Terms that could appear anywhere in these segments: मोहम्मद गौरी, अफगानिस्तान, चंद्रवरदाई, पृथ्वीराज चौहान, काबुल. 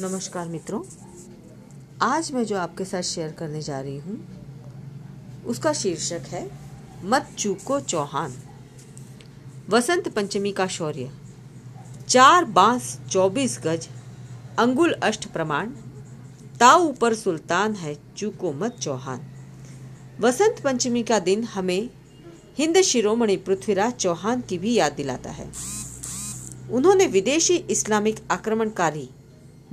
नमस्कार मित्रों, आज मैं जो आपके साथ शेयर करने जा रही हूँ उसका शीर्षक है मत चूको चौहान। वसंत पंचमी का शौर्य। 4 बांस 24 गज, अंगुल अष्ट प्रमाण, ताऊ पर सुल्तान है, चूको मत चौहान। वसंत पंचमी का दिन हमें हिंद शिरोमणि पृथ्वीराज चौहान की भी याद दिलाता है। उन्होंने विदेशी इस्लामिक आक्रमणकारी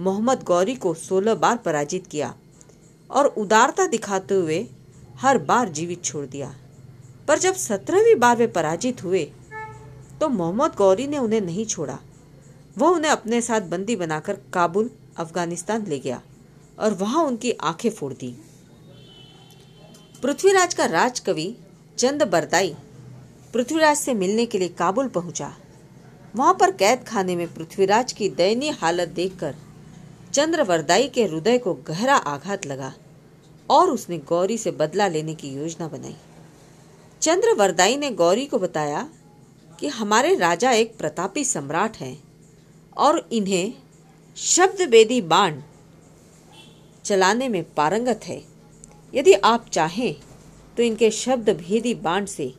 मोहम्मद गौरी को 16 बार पराजित किया और उदारता दिखाते हुए हर बार जीवित छोड़ दिया। पर जब 17वीं बार वे पराजित हुए तो मोहम्मद गौरी ने उन्हें नहीं छोड़ा। वो उन्हें अपने साथ बंदी बनाकर काबुल अफगानिस्तान ले गया और वहां उनकी आंखें फोड़ दी। पृथ्वीराज का राजकवि चंद्रवरदाई पृथ्वीराज से मिलने के लिए काबुल पहुंचा। वहां पर कैद खाने में पृथ्वीराज की दयनीय हालत देखकर चंद्रवरदाई के हृदय को गहरा आघात लगा और उसने गौरी से बदला लेने की योजना बनाई। चंद्रवरदाई ने गौरी को बताया कि हमारे राजा एक प्रतापी सम्राट हैं और इन्हें शब्द बेदी बाण चलाने में पारंगत है। यदि आप चाहें तो इनके शब्द भेदी बाण से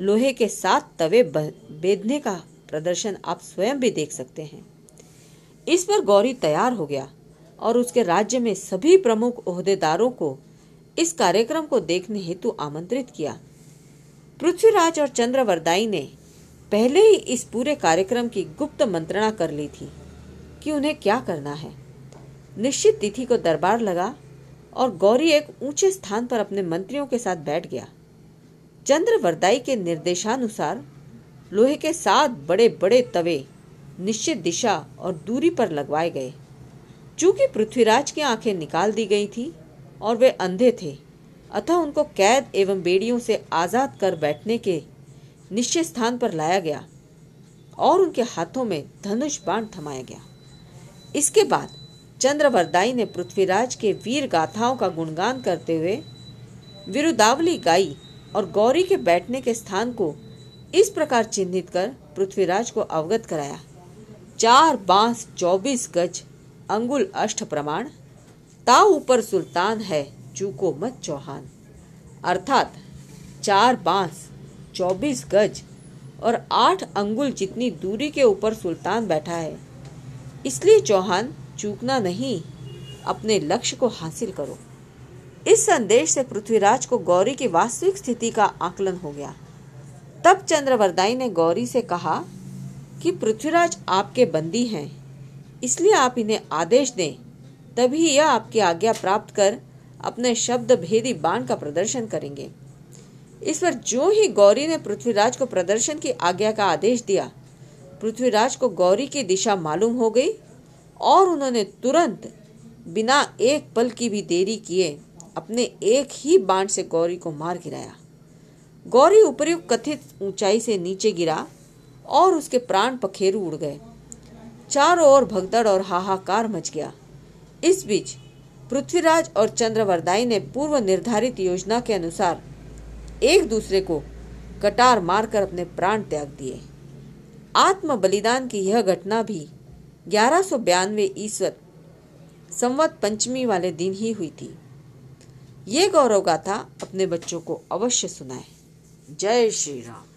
लोहे के 7 तवे बेदने का प्रदर्शन आप स्वयं भी देख सकते हैं। इस पर गौरी तैयार हो गया और उसके राज्य में सभी प्रमुख ओहदेदारों को इस कार्यक्रम को देखने हेतु आमंत्रित किया। पृथ्वीराज और चंद्रवरदाई ने पहले ही इस पूरे कार्यक्रम की गुप्त मंत्रणा कर ली थी कि उन्हें क्या करना है। निश्चित तिथि को दरबार लगा और गौरी एक ऊंचे स्थान पर अपने मंत्रियों के साथ बैठ गया। चंद्रवरदाई के निर्देशानुसार लोहे के 7 बड़े बड़े तवे निश्चित दिशा और दूरी पर लगवाए गए। चूंकि पृथ्वीराज की आंखें निकाल दी गई थी और वे अंधे थे, अतः उनको कैद एवं बेड़ियों से आज़ाद कर बैठने के निश्चित स्थान पर लाया गया और उनके हाथों में धनुष बाण थमाया गया। इसके बाद चंद्रवरदाई ने पृथ्वीराज के वीर गाथाओं का गुणगान करते हुए विरुदावली गाई और गौरी के बैठने के स्थान को इस प्रकार चिन्हित कर पृथ्वीराज को अवगत कराया। 4 बांस 24 गज, अंगुल अष्ट प्रमाण, ताऊ पर सुल्तान है, चूको मत चौहान। अर्थात 4 बांस 24 गज और 8 अंगुल जितनी दूरी के ऊपर सुल्तान बैठा है, इसलिए चौहान चूकना नहीं, अपने लक्ष्य को हासिल करो। इस संदेश से पृथ्वीराज को गौरी की वास्तविक स्थिति का आकलन हो गया। तब चंद्रवरदाई ने गौरी से कहा कि पृथ्वीराज आपके बंदी हैं, इसलिए आप इन्हें आदेश दें, तभी यह आपकी आज्ञा प्राप्त कर अपने शब्द भेदी बाण का प्रदर्शन करेंगे। इस पर जो ही गौरी ने पृथ्वीराज को प्रदर्शन की आज्ञा का आदेश दिया, पृथ्वीराज को गौरी की दिशा मालूम हो गई और उन्होंने तुरंत बिना एक पल की भी देरी किए अपने एक ही बाण से गौरी को मार गिराया। गौरी उपर्युक्त कथित ऊंचाई से नीचे गिरा और उसके प्राण पखेरु उड़ गए। चारों ओर भगदड़ और हाहाकार मच गया। इस बीच पृथ्वीराज और चंद्रवरदाई ने पूर्व निर्धारित योजना के अनुसार एक दूसरे को कटार मारकर अपने प्राण त्याग दिए। आत्म बलिदान की यह घटना भी 1192 ईस्वर संवत पंचमी वाले दिन ही हुई थी। ये गौरव गाथा अपने बच्चों को अवश्य सुनाएं। जय श्री राम।